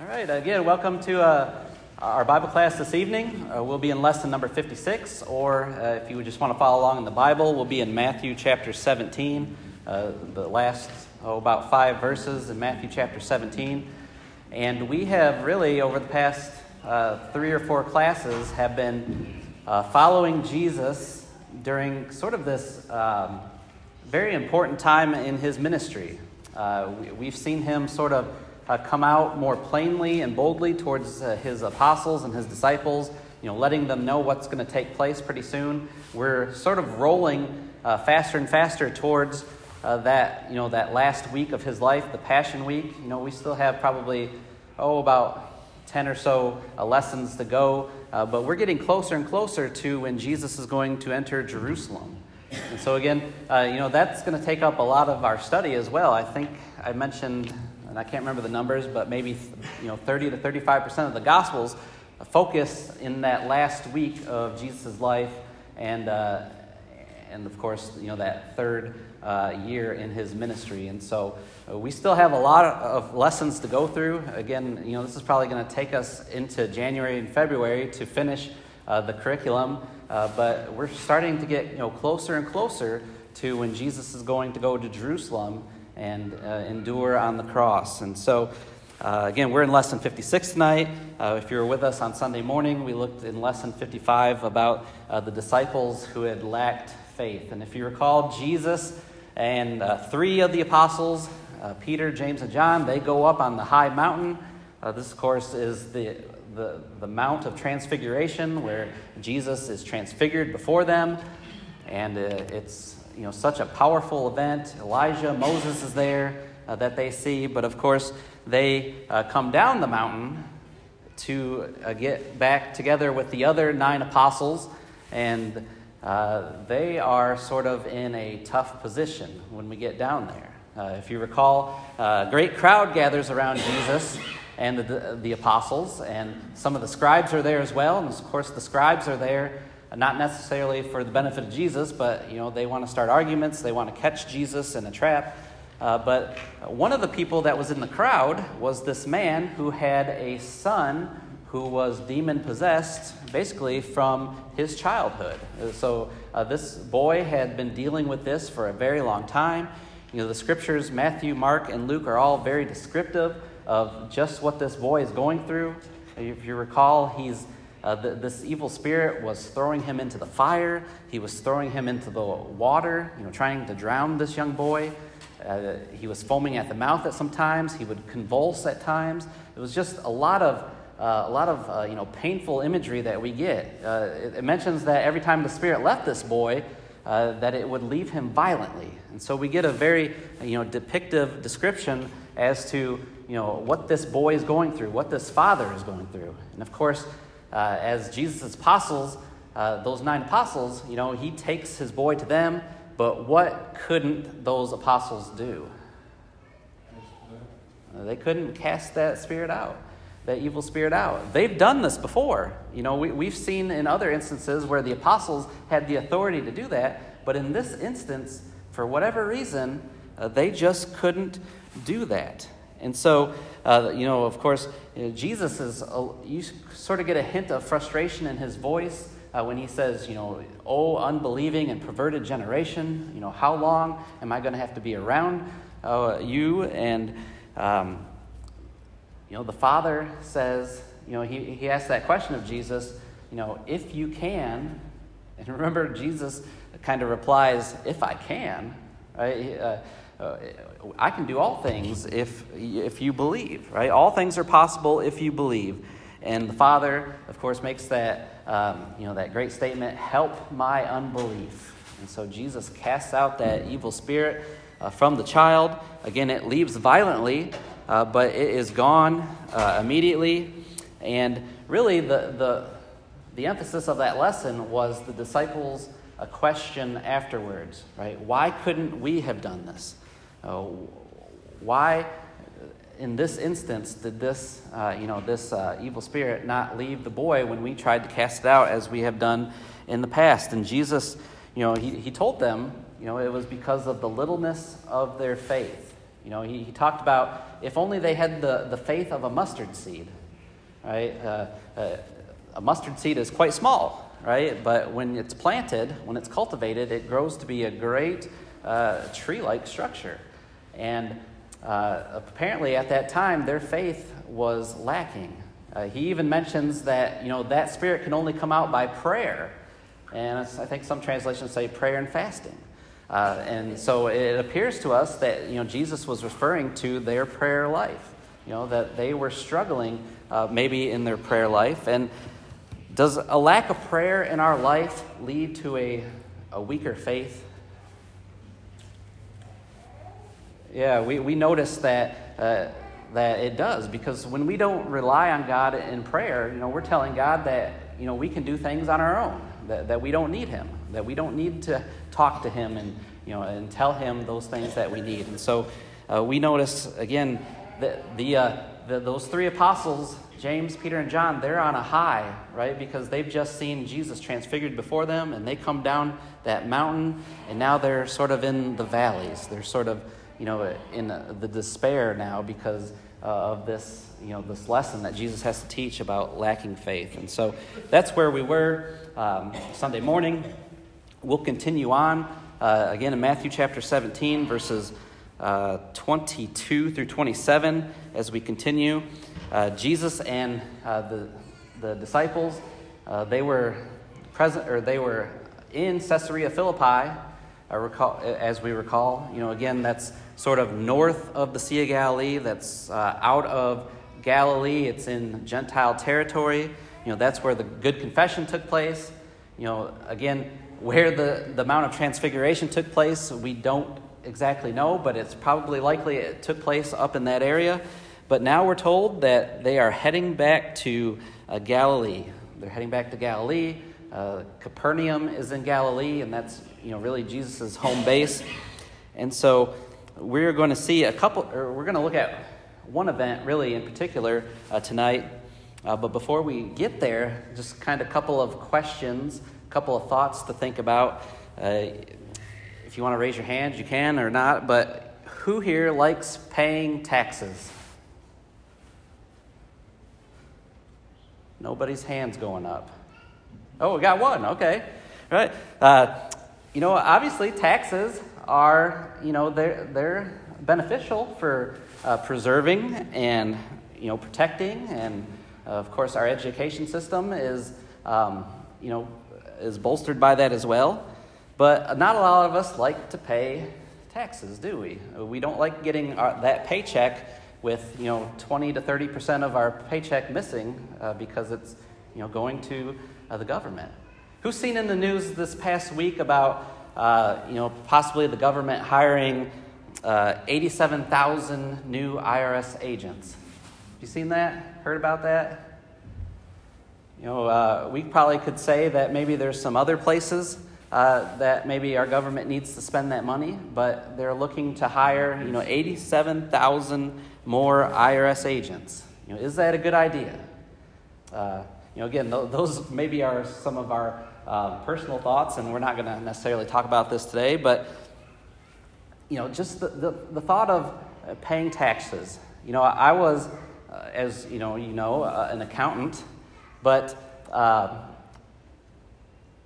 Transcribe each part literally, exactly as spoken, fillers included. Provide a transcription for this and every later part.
All right, again, welcome to uh, our Bible class this evening. Uh, we'll be in lesson number fifty-six, or uh, if you would just want to follow along in the Bible, we'll be in Matthew chapter seventeen, uh, the last, oh, about five verses in Matthew chapter seventeen. And we have really, over the past uh, three or four classes, have been uh, following Jesus during sort of this um, very important time in his ministry. Uh, we, we've seen him sort of Uh, come out more plainly and boldly towards uh, his apostles and his disciples, you know, letting them know what's going to take place pretty soon. We're sort of rolling uh, faster and faster towards uh, that, you know, that last week of his life, the Passion Week. You know, we still have probably, oh, about ten or so uh, lessons to go, uh, but we're getting closer and closer to when Jesus is going to enter Jerusalem. And so again, uh, you know, that's going to take up a lot of our study as well. I think I mentioned... and I can't remember the numbers, but maybe you know thirty to thirty-five percent of the Gospels focus in that last week of Jesus' life, and uh, and of course you know that third uh, year in his ministry. And so uh, we still have a lot of lessons to go through. Again, you know this is probably going to take us into January and February to finish uh, the curriculum, uh, but we're starting to get you know closer and closer to when Jesus is going to go to Jerusalem and uh, endure on the cross. And so, uh, again, we're in Lesson fifty-six tonight. Uh, if you were with us on Sunday morning, we looked in Lesson fifty-five about uh, the disciples who had lacked faith. And if you recall, Jesus and uh, three of the apostles, uh, Peter, James, and John, they go up on the high mountain. Uh, this, of course, is the, the, the Mount of Transfiguration, where Jesus is transfigured before them. And uh, it's... you know, such a powerful event. Elijah, Moses is there uh, that they see. But of course, they uh, come down the mountain to uh, get back together with the other nine apostles. And uh, they are sort of in a tough position when we get down there. Uh, if you recall, uh, a great crowd gathers around Jesus and the, the apostles. And some of the scribes are there as well. And of course, the scribes are there not necessarily for the benefit of Jesus, but, you know, they want to start arguments. They want to catch Jesus in a trap. Uh, but one of the people that was in the crowd was this man who had a son who was demon-possessed, basically from his childhood. So uh, this boy had been dealing with this for a very long time. You know, the scriptures, Matthew, Mark, and Luke, are all very descriptive of just what this boy is going through. If you recall, he's... Uh, the, this evil spirit was throwing him into the fire. He was throwing him into the water, you know, trying to drown this young boy. Uh, he was foaming at the mouth at some times. He would convulse at times. It was just a lot of, uh, a lot of uh, you know, painful imagery that we get. Uh, it, it mentions that every time the spirit left this boy, uh, that it would leave him violently. And so we get a very, you know, depictive description as to, you know, what this boy is going through, what this father is going through. And of course... Uh, as Jesus' apostles, uh, those nine apostles, you know, he takes his boy to them, but what couldn't those apostles do? Uh, they couldn't cast that spirit out, that evil spirit out. They've done this before. You know, we, we've seen in other instances where the apostles had the authority to do that, but in this instance, for whatever reason, uh, they just couldn't do that. And so, uh, you know, of course, you know, Jesus is, a, you sort of get a hint of frustration in his voice uh, when he says, you know, oh, unbelieving and perverted generation, you know, how long am I going to have to be around uh, you? And, um, you know, the Father says, you know, he, he asks that question of Jesus, you know, if you can, and remember Jesus kind of replies, if I can, right? Uh, Uh, I can do all things if if you believe, right? All things are possible if you believe. And the Father, of course, makes that um, you know that great statement, help my unbelief. And so Jesus casts out that evil spirit uh, from the child. Again, it leaves violently, uh, but it is gone uh, immediately. And really, the, the, the emphasis of that lesson was the disciples' a question afterwards, right? Why couldn't we have done this? Uh, why, in this instance, did this, uh, you know, this uh, evil spirit not leave the boy when we tried to cast it out as we have done in the past? And Jesus, you know, he, he told them, you know, it was because of the littleness of their faith. You know, he, he talked about if only they had the, the faith of a mustard seed, right? Uh, uh, a mustard seed is quite small, right? But when it's planted, when it's cultivated, it grows to be a great uh, tree-like structure. And uh, apparently at that time, their faith was lacking. Uh, he even mentions that, you know, that spirit can only come out by prayer. And I think some translations say prayer and fasting. Uh, and so it appears to us that, you know, Jesus was referring to their prayer life, you know, that they were struggling uh, maybe in their prayer life. And does a lack of prayer in our life lead to a, a weaker faith? Yeah, we, we notice that uh, that it does, because when we don't rely on God in prayer, you know, we're telling God that, you know, we can do things on our own, that, that we don't need him, that we don't need to talk to him and, you know, and tell him those things that we need. And so uh, we notice, again, that the, uh, the those three apostles, James, Peter, and John, they're on a high, right? Because they've just seen Jesus transfigured before them, and they come down that mountain, and now they're sort of in the valleys. They're sort of, you know, in the despair now because uh, of this, you know, this lesson that Jesus has to teach about lacking faith. And so that's where we were um, Sunday morning. We'll continue on uh, again in Matthew chapter seventeen, verses uh, twenty-two through twenty-seven. As we continue, uh, Jesus and uh, the the disciples, uh, they were present, or they were in Caesarea Philippi. I recall, as we recall, you know, again, that's sort of north of the Sea of Galilee. That's uh, out of Galilee. It's in Gentile territory. You know, that's where the Good Confession took place. You know, again, where the, the Mount of Transfiguration took place, we don't exactly know, but it's probably likely it took place up in that area. But now we're told that they are heading back to uh, Galilee. They're heading back to Galilee. Uh, Capernaum is in Galilee, and that's, you know, really Jesus' home base. And so we're going to see a couple, or we're going to look at one event really in particular uh, tonight. Uh, but before we get there, just kind of a couple of questions, a couple of thoughts to think about. Uh, if you want to raise your hand, you can or not. But who here likes paying taxes? Nobody's hand's going up. Oh, we got one. Okay. All right. Uh, you know, obviously taxes are, you know, they're, they're beneficial for uh, preserving and, you know, protecting. And, uh, of course, our education system is, um, you know, is bolstered by that as well. But not a lot of us like to pay taxes, do we? We don't like getting our, that paycheck with, you know, twenty to thirty percent of our paycheck missing uh, because it's, you know, going to uh, the government. Who's seen in the news this past week about, uh, you know, possibly the government hiring uh, eighty-seven thousand new I R S agents? Have you seen that? Heard about that? You know, uh, we probably could say that maybe there's some other places uh, that maybe our government needs to spend that money, but they're looking to hire, you know, eighty-seven thousand more I R S agents. You know, is that a good idea? Uh, you know, again, th- those maybe are some of our uh, personal thoughts, and we're not going to necessarily talk about this today, but, you know, just the, the, the thought of uh, paying taxes. You know, I, I was, uh, as you know, you know, uh, an accountant, but, uh,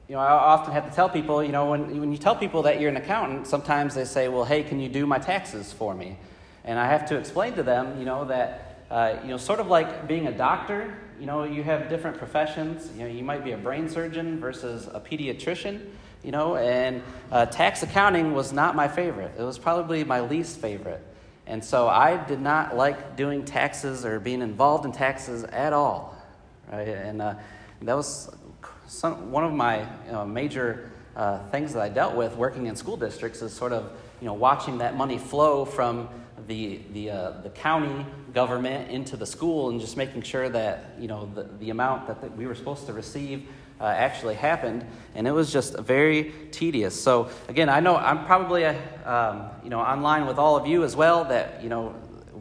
you know, I often have to tell people, you know, when, when you tell people that you're an accountant, sometimes they say, well, hey, can you do my taxes for me? And I have to explain to them, you know, that, Uh, you know, sort of like being a doctor, you know, you have different professions. You know, you might be a brain surgeon versus a pediatrician, you know, and uh, tax accounting was not my favorite. It was probably my least favorite. And so I did not like doing taxes or being involved in taxes at all, right? And uh, that was some, one of my you know, major uh, things that I dealt with working in school districts is sort of, you know, watching that money flow from the the uh, the county government into the school and just making sure that, you know, the, the amount that the, we were supposed to receive uh, actually happened. And it was just very tedious. So, again, I know I'm probably, a, um, you know, online with all of you as well that, you know,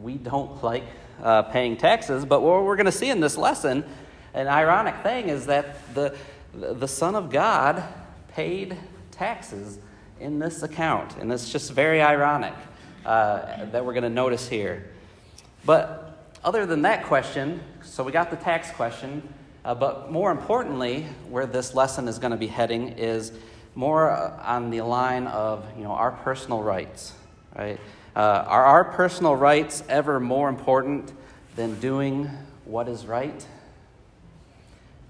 we don't like uh, paying taxes. But what we're going to see in this lesson, an ironic thing, is that the the Son of God paid taxes in this account. And it's just very ironic. uh, that we're going to notice here. But other than that question, so we got the tax question, uh, but more importantly, where this lesson is going to be heading is more on the line of, you know, our personal rights, right? Uh, are our personal rights ever more important than doing what is right?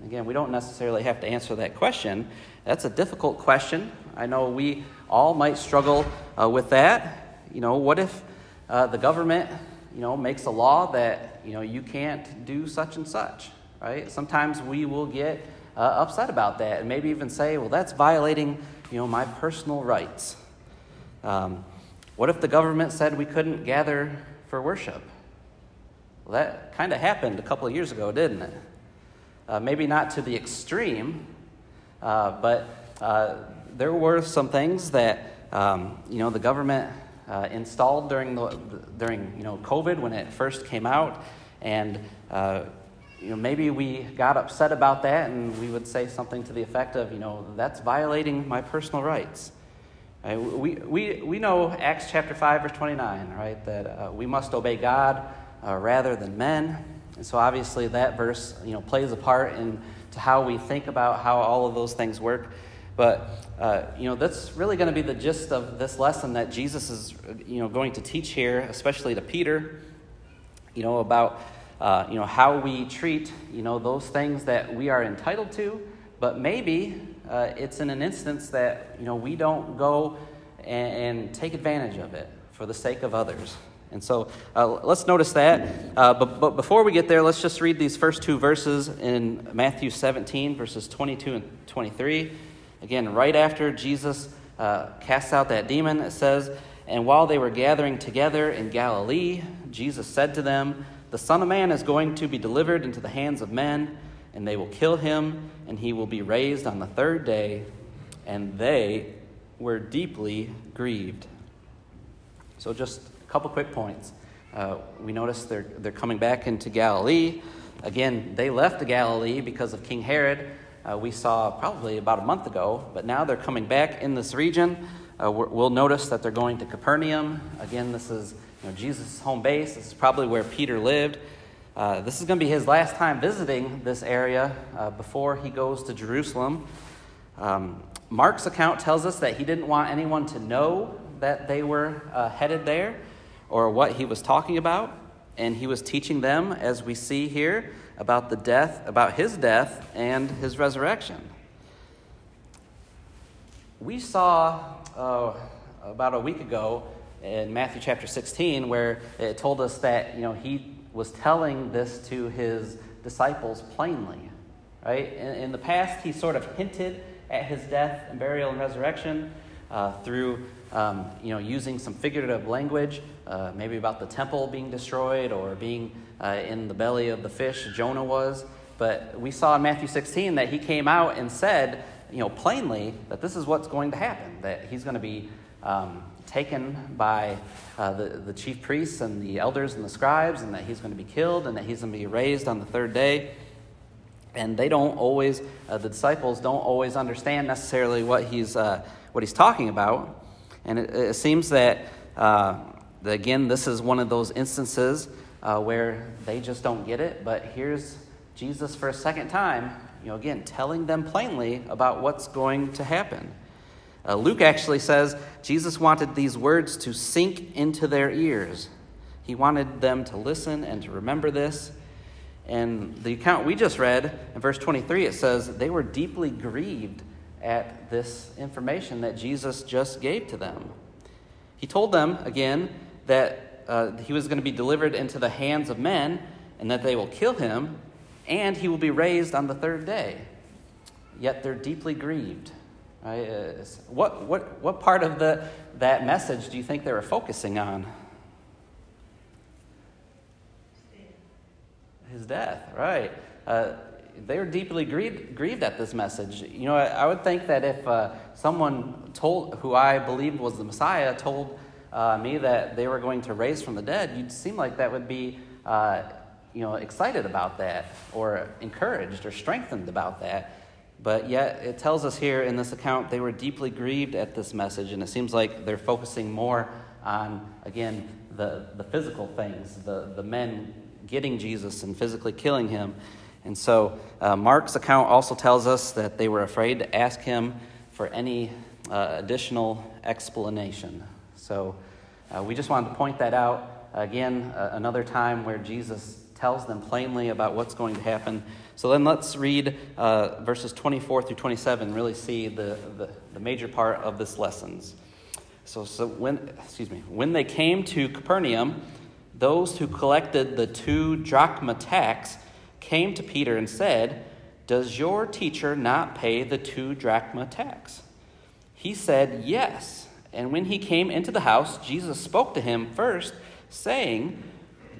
Again, we don't necessarily have to answer that question. That's a difficult question. I know we all might struggle uh, with that. You know, what if uh, the government, you know, makes a law that, you know, you can't do such and such, right? Sometimes we will get uh, upset about that and maybe even say, well, that's violating, you know, my personal rights. Um, what if the government said we couldn't gather for worship? Well, that kind of happened a couple of years ago, didn't it? Uh, maybe not to the extreme, uh, but uh, there were some things that um, you know the government uh, installed during the during you know COVID when it first came out, and uh, you know maybe we got upset about that, and we would say something to the effect of, you know, that's violating my personal rights. Right? We we we know Acts chapter five verse twenty-nine, right? That uh, we must obey God uh, rather than men. And so obviously that verse, you know, plays a part in to how we think about how all of those things work. But, uh, you know, that's really going to be the gist of this lesson that Jesus is, you know, going to teach here, especially to Peter, you know, about, uh, you know, how we treat, you know, those things that we are entitled to. But maybe uh, it's in an instance that, you know, we don't go and, and take advantage of it for the sake of others. And so uh, let's notice that. Uh, but, but before we get there, let's just read these first two verses in Matthew seventeen, verses twenty-two and twenty-three. Again, right after Jesus uh, casts out that demon, it says, "And while they were gathering together in Galilee, Jesus said to them, 'The Son of Man is going to be delivered into the hands of men, and they will kill him, and he will be raised on the third day.' And they were deeply grieved." So just couple quick points. Uh, we notice they're they're coming back into Galilee. Again, they left the Galilee because of King Herod. Uh, we saw probably about a month ago, but now they're coming back in this region. Uh, we'll notice that they're going to Capernaum. Again, this is, you know, Jesus' home base. This is probably where Peter lived. Uh, this is going to be his last time visiting this area uh, before he goes to Jerusalem. Um, Mark's account tells us that he didn't want anyone to know that they were uh, headed there, or what he was talking about, and he was teaching them, as we see here, about the death, about his death and his resurrection. We saw uh, about a week ago in Matthew chapter sixteen, where it told us that, you know, he was telling this to his disciples plainly, right? In, in the past, he sort of hinted at his death and burial and resurrection uh, through Um, you know, using some figurative language, uh, maybe about the temple being destroyed or being uh, in the belly of the fish, Jonah was. But we saw in Matthew sixteen that he came out and said, you know, plainly that this is what's going to happen, that he's going to be um, taken by uh, the, the chief priests and the elders and the scribes, and that he's going to be killed, and that he's going to be raised on the third day. And they don't always, uh, the disciples don't always understand necessarily what he's uh, what he's talking about. And it, it seems that, uh, that, again, this is one of those instances uh, where they just don't get it. But here's Jesus for a second time, you know, again, telling them plainly about what's going to happen. Uh, Luke actually says Jesus wanted these words to sink into their ears. He wanted them to listen and to remember this. And the account we just read, in verse twenty-three, it says they were deeply grieved at this information that Jesus just gave to them. He told them, again, that uh, he was going to be delivered into the hands of men and that they will kill him, and he will be raised on the third day. Yet they're deeply grieved. Right? Uh, what what what part of the that message do you think they were focusing on? His death, right? Uh, They were deeply grieved, grieved at this message. You know, I, I would think that if uh, someone told, who I believed was the Messiah, told uh, me that they were going to raise from the dead, you'd seem like that would be, uh, you know, excited about that, or encouraged, or strengthened about that. But yet, it tells us here in this account they were deeply grieved at this message, and it seems like they're focusing more on, again, the, the physical things, the, the men getting Jesus and physically killing him. And so uh, Mark's account also tells us that they were afraid to ask him for any uh, additional explanation. So uh, we just wanted to point that out. Again, uh, another time where Jesus tells them plainly about what's going to happen. So then let's read uh, verses twenty-four through twenty-seven, really see the, the, the major part of this lessons. So, so when, excuse me, when they came to Capernaum, those who collected the two drachma tax came to Peter and said, "Does your teacher not pay the two drachma tax?" He said, "Yes." And when he came into the house, Jesus spoke to him first, saying,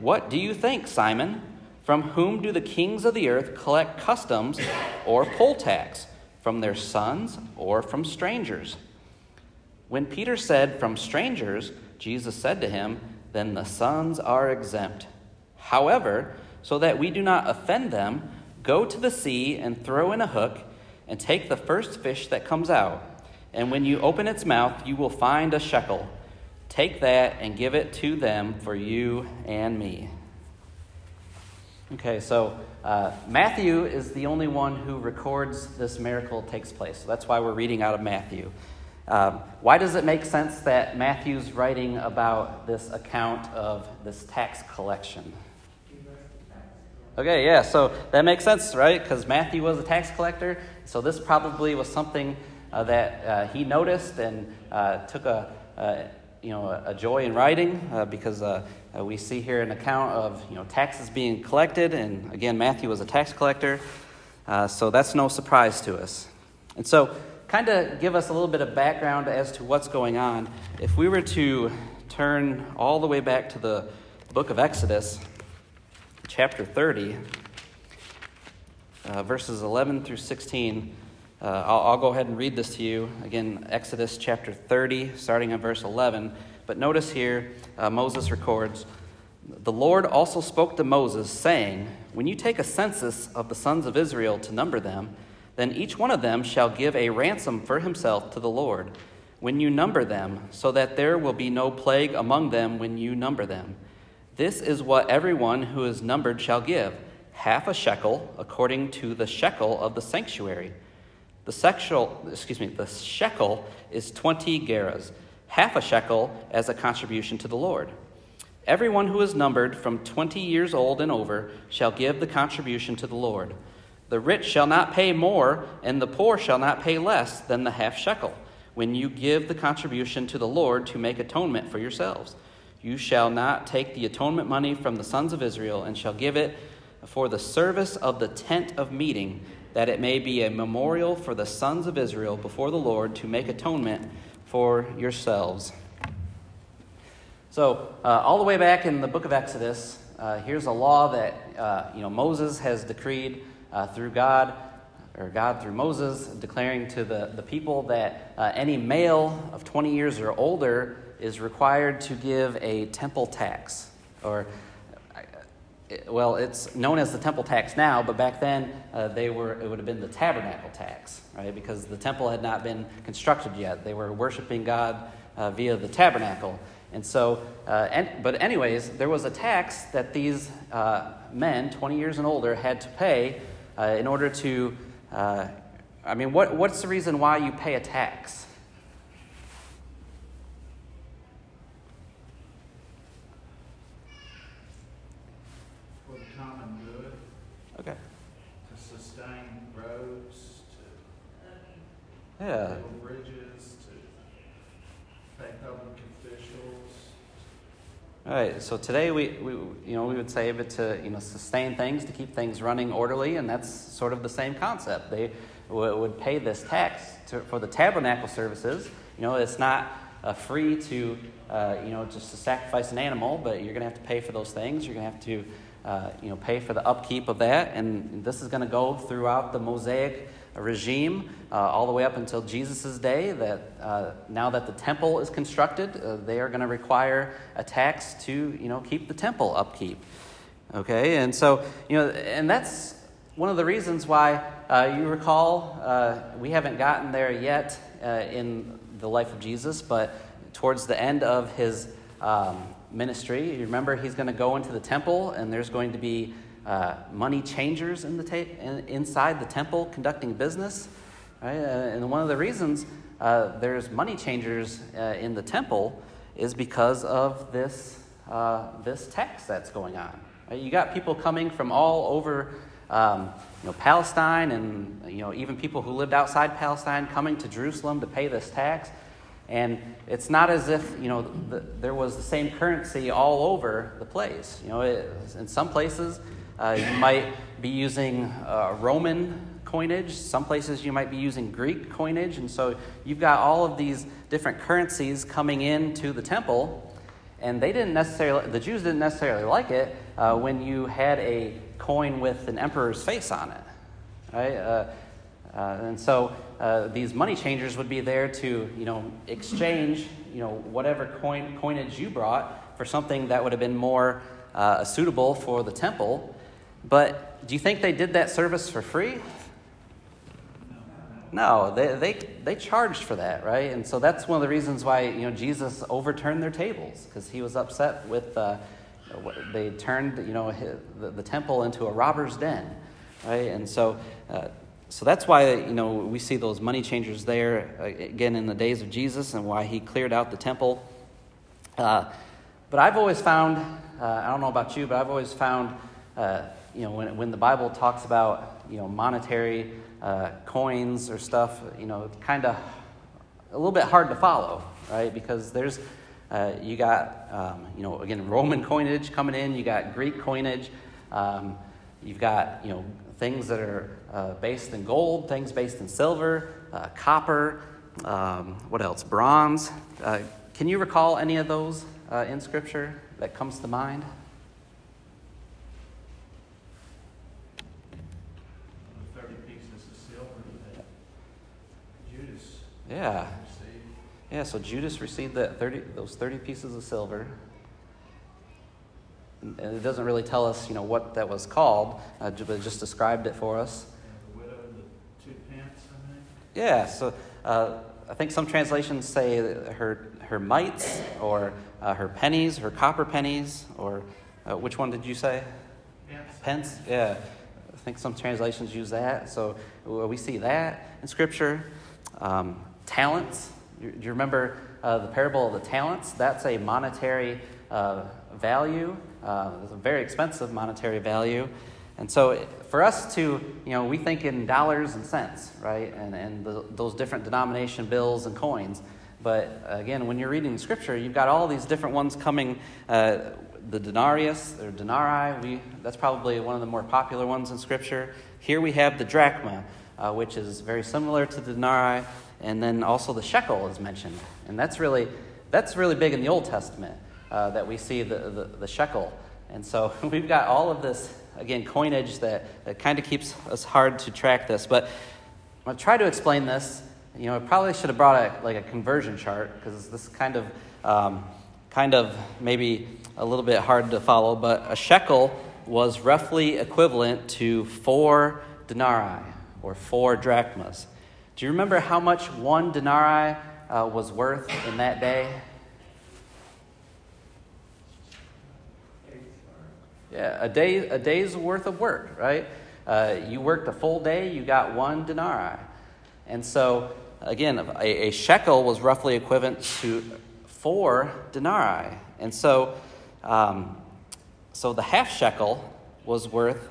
"What do you think, Simon? From whom do the kings of the earth collect customs or poll tax? From their sons or from strangers?" When Peter said, "From strangers," Jesus said to him, "Then the sons are exempt. However, so that we do not offend them, go to the sea and throw in a hook and take the first fish that comes out. And when you open its mouth, you will find a shekel. Take that and give it to them for you and me." Okay, so uh, Matthew is the only one who records this miracle takes place. So that's why we're reading out of Matthew. Um, why does it make sense that Matthew's writing about this account of this tax collection? Okay, yeah, so that makes sense, right? Because Matthew was a tax collector, so this probably was something uh, that uh, he noticed and uh, took a... a you know, a joy in writing uh, because uh, we see here an account of, you know, taxes being collected. And again, Matthew was a tax collector. Uh, so that's no surprise to us. And so kind of give us a little bit of background as to what's going on. If we were to turn all the way back to the book of Exodus, chapter thirty, uh, verses eleven through sixteen, Uh, I'll, I'll go ahead and read this to you. Again, Exodus chapter thirty, starting at verse eleven. But notice here, uh, Moses records, "The Lord also spoke to Moses, saying, 'When you take a census of the sons of Israel to number them, then each one of them shall give a ransom for himself to the Lord, when you number them, so that there will be no plague among them when you number them. This is what everyone who is numbered shall give, half a shekel, according to the shekel of the sanctuary. The sexual, excuse me, the shekel is twenty gerahs, half a shekel as a contribution to the Lord. Everyone who is numbered from twenty years old and over shall give the contribution to the Lord. The rich shall not pay more, and the poor shall not pay less than the half shekel, when you give the contribution to the Lord to make atonement for yourselves. You shall not take the atonement money from the sons of Israel, and shall give it for the service of the tent of meeting, that it may be a memorial for the sons of Israel before the Lord to make atonement for yourselves.'" So uh, all the way back in the book of Exodus, uh, here's a law that uh, you know Moses has decreed uh, through God, or God through Moses, declaring to the, the people that uh, any male of twenty years or older is required to give a temple tax, or well, it's known as the temple tax now, but back then uh, they were it would have been the tabernacle tax, right? Because the temple had not been constructed yet. They were worshiping God uh, via the tabernacle. And so, uh, and, but anyways, there was a tax that these uh, men, twenty years and older, had to pay uh, in order to, uh, I mean, what what's the reason why you pay a tax? Yeah. To bridges, to pay public officials. All right. So today we, we, you know, we would say it to, you know, sustain things, to keep things running orderly, and that's sort of the same concept. They w- would pay this tax to, for the tabernacle services. You know, it's not uh, free to, uh, you know, just to sacrifice an animal, but you're going to have to pay for those things. You're going to have to, uh, you know, pay for the upkeep of that, and this is going to go throughout the Mosaic regime uh, all the way up until Jesus' day, that uh, now that the temple is constructed, uh, they are going to require a tax to, you know, keep the temple upkeep. Okay, and so, you know, and that's one of the reasons why uh, you recall uh, we haven't gotten there yet uh, in the life of Jesus, but towards the end of his um, ministry. You remember he's going to go into the temple, and there's going to be uh, money changers in the ta- in, inside the temple conducting business. Right? And one of the reasons uh, there's money changers uh, in the temple is because of this uh, this text that's going on. Right? You got people coming from all over Um, you know, Palestine, and you know, even people who lived outside Palestine coming to Jerusalem to pay this tax. And it's not as if, you know, the, there was the same currency all over the place. You know, it, in some places uh, you might be using uh, Roman coinage. Some places you might be using Greek coinage. And so you've got all of these different currencies coming into the temple, and they didn't necessarily, the Jews didn't necessarily like it uh, when you had a coin with an emperor's face on it, right? Uh, uh, and so uh, these money changers would be there to, you know, exchange, you know, whatever coin coinage you brought for something that would have been more uh, suitable for the temple. But do you think they did that service for free? No, they they they charged for that, right? And so that's one of the reasons why, you know, Jesus overturned their tables, because he was upset with. Uh, They turned, you know, the, the temple into a robber's den, right? And so, uh, so that's why, you know, we see those money changers there uh, again in the days of Jesus, and why he cleared out the temple. Uh, but I've always found—I uh, don't know about you—but I've always found, uh, you know, when when the Bible talks about, you know, monetary uh, coins or stuff, you know, kind of a little bit hard to follow, right? Because there's Uh, you got, um, you know, again, Roman coinage coming in. You got Greek coinage. Um, you've got, you know, things that are uh, based in gold, things based in silver, uh, copper. Um, what else? Bronze. Uh, can you recall any of those uh, in Scripture that comes to mind? Thirty pieces of silver that Judas. Yeah. Yeah, so Judas received that thirty, those thirty pieces of silver. And it doesn't really tell us, you know, what that was called, uh, but it just described it for us. And the widow and the two pence, I think. Yeah, so uh, I think some translations say her her mites, or uh, her pennies, her copper pennies, or uh, which one did you say? Pence. Pence, yeah. I think some translations use that. So we see that in Scripture. Um, talents. Do you remember uh, the parable of the talents? That's a monetary uh, value. Uh, it's a very expensive monetary value. And so it, for us to, you know, we think in dollars and cents, right? And, and the, those different denomination bills and coins. But again, when you're reading Scripture, you've got all these different ones coming. Uh, the denarius or denarii, we, that's probably one of the more popular ones in Scripture. Here we have the drachma, uh, which is very similar to the denarii. And then also the shekel is mentioned, and that's really that's really big in the Old Testament uh, that we see the, the, the shekel. And so we've got all of this, again, coinage that, that kind of keeps us hard to track this. But I'm going to try to explain this. You know, I probably should have brought a, like a conversion chart, because this is kind of um, kind of maybe a little bit hard to follow. But a shekel was roughly equivalent to four denarii or four drachmas. Do you remember how much one denarii uh, was worth in that day? Yeah, a day, a day's worth of work, right? Uh, you worked a full day, you got one denarii. And so, again, a, a shekel was roughly equivalent to four denarii. And so, um, so the half shekel was worth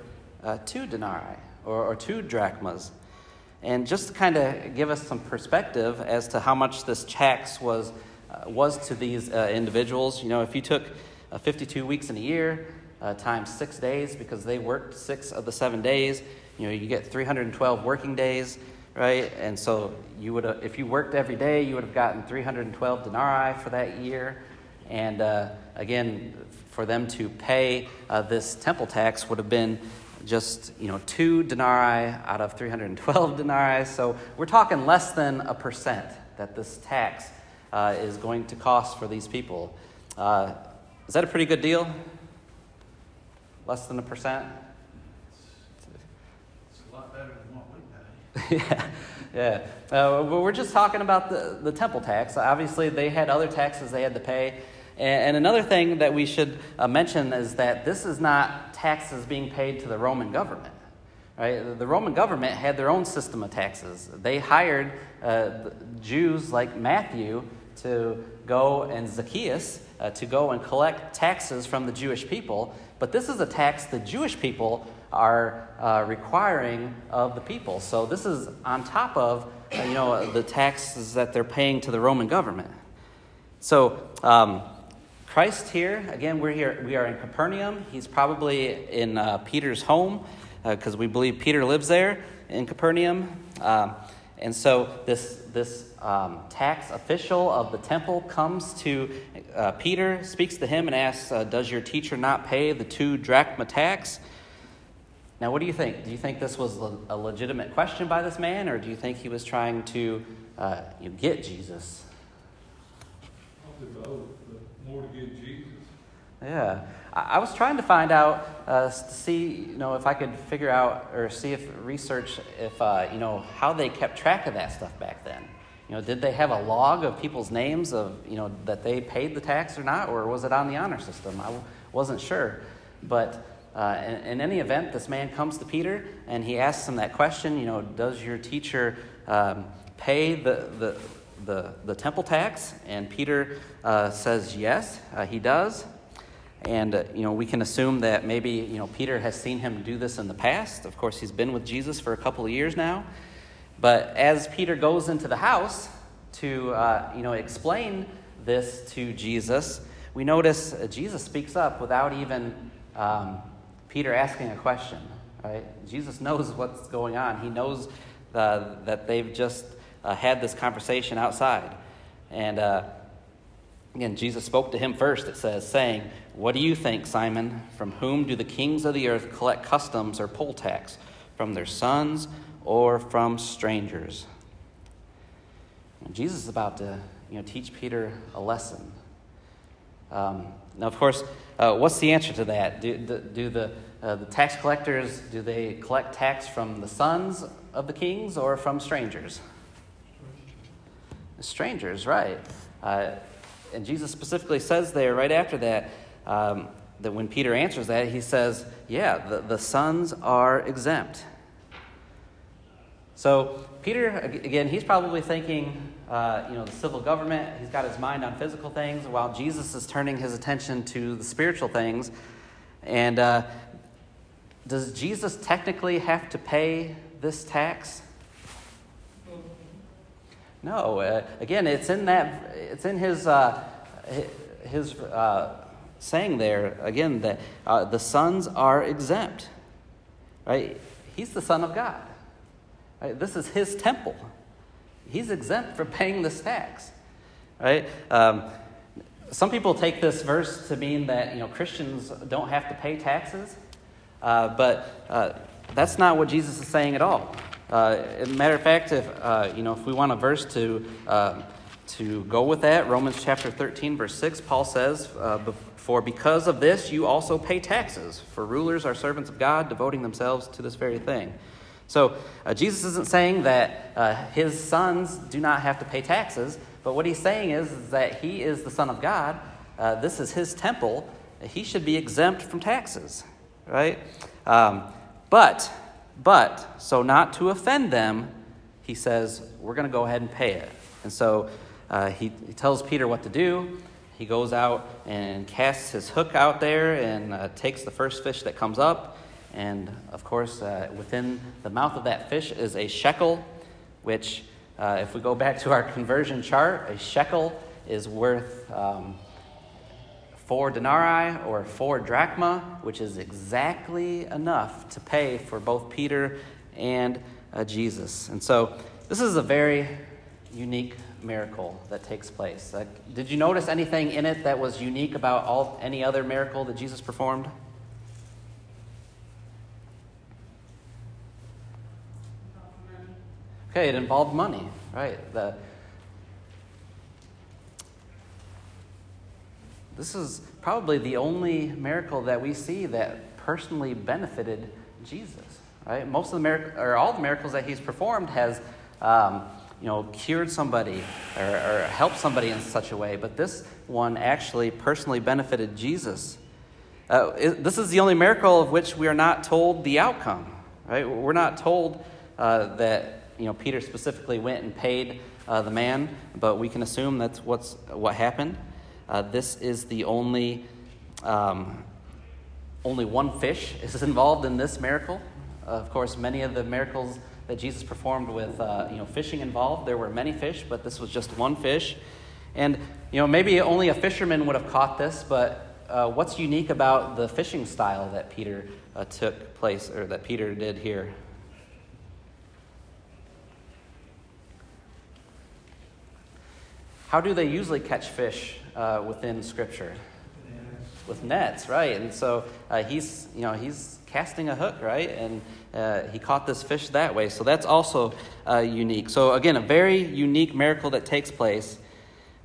uh, two denarii or, or two drachmas. And just to kind of give us some perspective as to how much this tax was uh, was to these uh, individuals, you know, if you took uh, fifty-two weeks in a year uh, times six days, because they worked six of the seven days, you know, you get three hundred twelve working days, right? And so you would, uh, if you worked every day, you would have gotten three hundred twelve denarii for that year. And uh, again, for them to pay uh, this temple tax would have been just, you know, two denarii out of three hundred twelve denarii. So we're talking less than a percent that this tax uh, is going to cost for these people. Uh, is that a pretty good deal? Less than a percent? It's, it's a lot better than what we yeah, yeah. Uh, but we're just talking about the, the temple tax. Obviously, they had other taxes they had to pay. And, and another thing that we should uh, mention is that this is not taxes being paid to the Roman government. Right? The Roman government had their own system of taxes. They hired uh, Jews like Matthew to go and Zacchaeus uh, to go and collect taxes from the Jewish people. But this is a tax the Jewish people are uh, requiring of the people. So this is on top of uh, you know the taxes that they're paying to the Roman government. So um, Christ here again. We're here. We are in Capernaum. He's probably in uh, Peter's home, because uh, we believe Peter lives there in Capernaum. Um, and so this this um, tax official of the temple comes to uh, Peter, speaks to him and asks, uh, does your teacher not pay the two drachma tax? Now, what do you think? Do you think this was a legitimate question by this man, or do you think he was trying to uh, you know, get Jesus? Probably both, but more to get Jesus. Yeah. I was trying to find out, uh, to see, you know, if I could figure out or see if research, if, uh, you know, how they kept track of that stuff back then. You know, did they have a log of people's names of, you know, that they paid the tax or not, or was it on the honor system? I w- wasn't sure. But uh, in, in any event, this man comes to Peter and he asks him that question, you know, does your teacher um, pay the, the, the, the temple tax? And Peter uh, says, yes, uh, he does. And, uh, you know, we can assume that maybe, you know, Peter has seen him do this in the past. Of course, he's been with Jesus for a couple of years now. But as Peter goes into the house to, uh, you know, explain this to Jesus, we notice Jesus speaks up without even um, Peter asking a question. Right? Jesus knows what's going on. He knows uh, that they've just uh, had this conversation outside. And, uh Again, Jesus spoke to him first, it says, saying, what do you think, Simon? From whom do the kings of the earth collect customs or poll tax? From their sons or from strangers? And Jesus is about to you know, teach Peter a lesson. Um, now, of course, uh, what's the answer to that? Do, do, do the, uh, the tax collectors, do they collect tax from the sons of the kings or from strangers? Strangers, right. Uh, And Jesus specifically says there right after that, um, that when Peter answers that, he says, yeah, the, the sons are exempt. So Peter, again, he's probably thinking, uh, you know, the civil government, he's got his mind on physical things, while Jesus is turning his attention to the spiritual things. And uh, does Jesus technically have to pay this tax? No, uh, again, it's in that it's in his uh, his uh, saying there again that uh, the sons are exempt, right? He's the Son of God. Right? This is his temple. He's exempt from paying this tax, right? Um, some people take this verse to mean that you know Christians don't have to pay taxes, uh, but uh, that's not what Jesus is saying at all. Uh, as a matter of fact, if uh, you know, if we want a verse to uh, to go with that, Romans chapter thirteen, verse six, Paul says, uh, "For because of this you also pay taxes. For rulers are servants of God, devoting themselves to this very thing." So uh, Jesus isn't saying that uh, his sons do not have to pay taxes, but what he's saying is, is that he is the Son of God. Uh, this is his temple. He should be exempt from taxes, right? Um, but But, so not to offend them, he says, we're going to go ahead and pay it. And so uh, he, he tells Peter what to do. He goes out and casts his hook out there and uh, takes the first fish that comes up. And, of course, uh, within the mouth of that fish is a shekel, which, uh, if we go back to our conversion chart, a shekel is worth um, four denarii or four drachma, which is exactly enough to pay for both Peter and uh, Jesus. And so this is a very unique miracle that takes place. Uh, did you notice anything in it that was unique about all any other miracle that Jesus performed? Okay, it involved money, right? The This is probably the only miracle that we see that personally benefited Jesus. right? Most of the miracle, or all the miracles that he's performed has, um, you know, cured somebody or, or helped somebody in such a way. But this one actually personally benefited Jesus. Uh, it, this is the only miracle of which we are not told the outcome, right? We're not told uh, that, you know, Peter specifically went and paid uh, the man, but we can assume that's what's what happened. Uh, this is the only, um, only one fish is involved in this miracle. Uh, of course, many of the miracles that Jesus performed with, uh, you know, fishing involved, there were many fish, but this was just one fish. And, you know, maybe only a fisherman would have caught this, but uh, what's unique about the fishing style that Peter uh, took place, or that Peter did here? How do they usually catch fish uh, within Scripture? With nets, right? And so uh, he's, you know, he's casting a hook, right? And uh, he caught this fish that way. So that's also uh, unique. So again, a very unique miracle that takes place.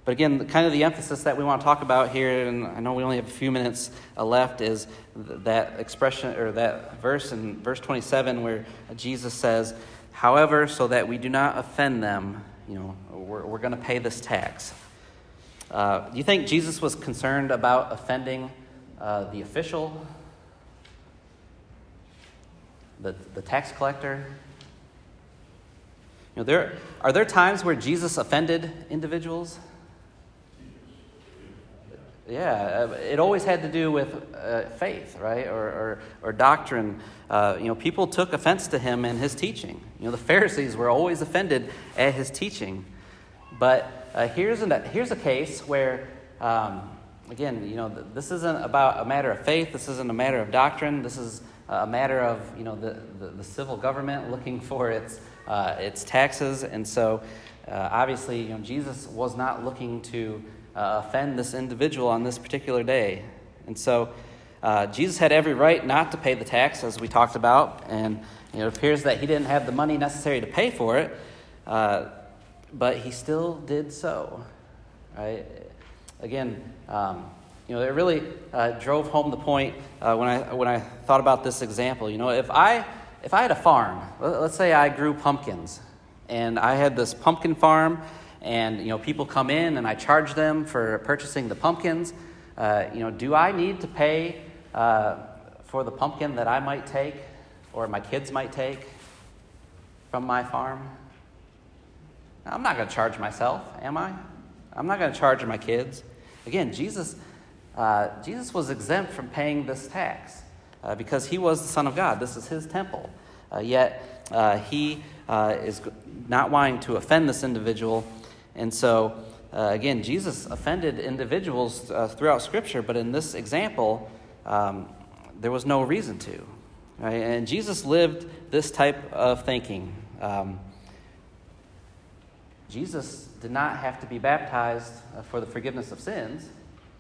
But again, kind of the emphasis that we want to talk about here, and I know we only have a few minutes left, is that expression or that verse in verse twenty-seven where Jesus says, "However, so that we do not offend them, you know, we're, we're going to pay this tax." Do uh, you think Jesus was concerned about offending uh, the official, the the tax collector? You know, there are there times where Jesus offended individuals. Yeah, it always had to do with uh, faith, right, or or, or doctrine. Uh, you know, people took offense to him and his teaching. You know, the Pharisees were always offended at his teaching, but. Uh, here's, an, here's a case where, um, again, you know, th- this isn't about a matter of faith. This isn't a matter of doctrine. This is a matter of, you know, the, the, the civil government looking for its uh, its taxes. And so, uh, obviously, you know, Jesus was not looking to uh, offend this individual on this particular day. And so, uh, Jesus had every right not to pay the tax, as we talked about. And, you know, it appears that he didn't have the money necessary to pay for it. Uh But he still did so, right? Again, um, you know, it really uh, drove home the point uh, when I when I thought about this example. You know, if I if I had a farm, let's say I grew pumpkins, and I had this pumpkin farm, and you know, people come in and I charge them for purchasing the pumpkins. Uh, you know, do I need to pay uh, for the pumpkin that I might take, or my kids might take from my farm? I'm not going to charge myself, am I? I'm not going to charge my kids. Again, Jesus uh, Jesus was exempt from paying this tax uh, because he was the Son of God. This is his temple. Uh, yet uh, he uh, is not wanting to offend this individual. And so, uh, again, Jesus offended individuals uh, throughout Scripture, but in this example, um, there was no reason to. Right? And Jesus lived this type of thinking. Um Jesus did not have to be baptized for the forgiveness of sins,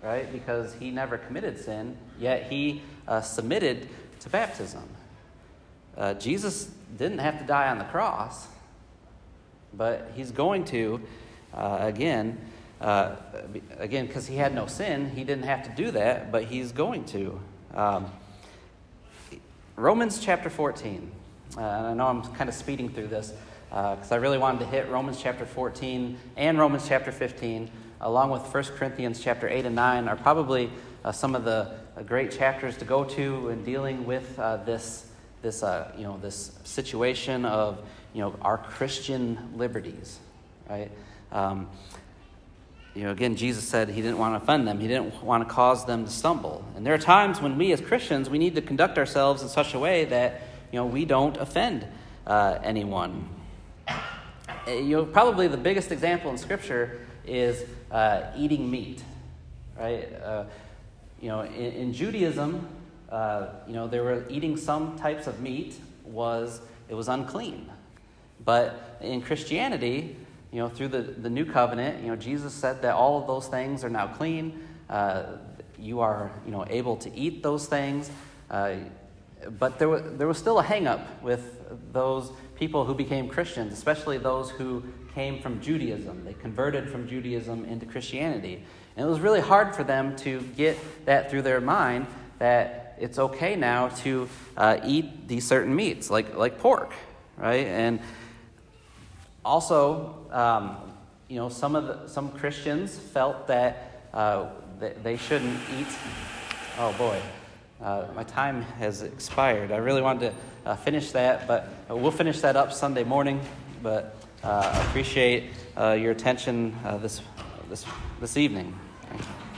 right? Because he never committed sin, yet he uh, submitted to baptism. Uh, Jesus didn't have to die on the cross, but he's going to uh, again, uh, again, because he had no sin, he didn't have to do that, but he's going to. Um, Romans chapter fourteen, uh, and I know I'm kind of speeding through this, because uh, I really wanted to hit Romans chapter fourteen and Romans chapter fifteen, along with First Corinthians chapter eight and nine, are probably uh, some of the uh, great chapters to go to in dealing with uh, this, this uh, you know, this situation of, you know, our Christian liberties, right? Um, you know, again, Jesus said he didn't want to offend them. He didn't want to cause them to stumble. And there are times when we as Christians, we need to conduct ourselves in such a way that, you know, we don't offend uh, anyone. You know, probably the biggest example in Scripture is uh, eating meat, right? Uh, you know, in, in Judaism, uh, you know, they were eating some types of meat was it was unclean, but in Christianity, you know, through the, the New Covenant, you know, Jesus said that all of those things are now clean. Uh, you are, you know, able to eat those things, uh, but there was there was still a hang up with those people who became Christians, especially those who came from Judaism. They converted from Judaism into Christianity. And it was really hard for them to get that through their mind that it's okay now to uh, eat these certain meats, like like pork, right? And also, um, you know, some of the, some Christians felt that uh, th- they shouldn't eat. Oh boy, uh, my time has expired. I really wanted to uh, finish that, but we'll finish that up Sunday morning. But I uh, appreciate uh, your attention uh, this this this evening. Thank you.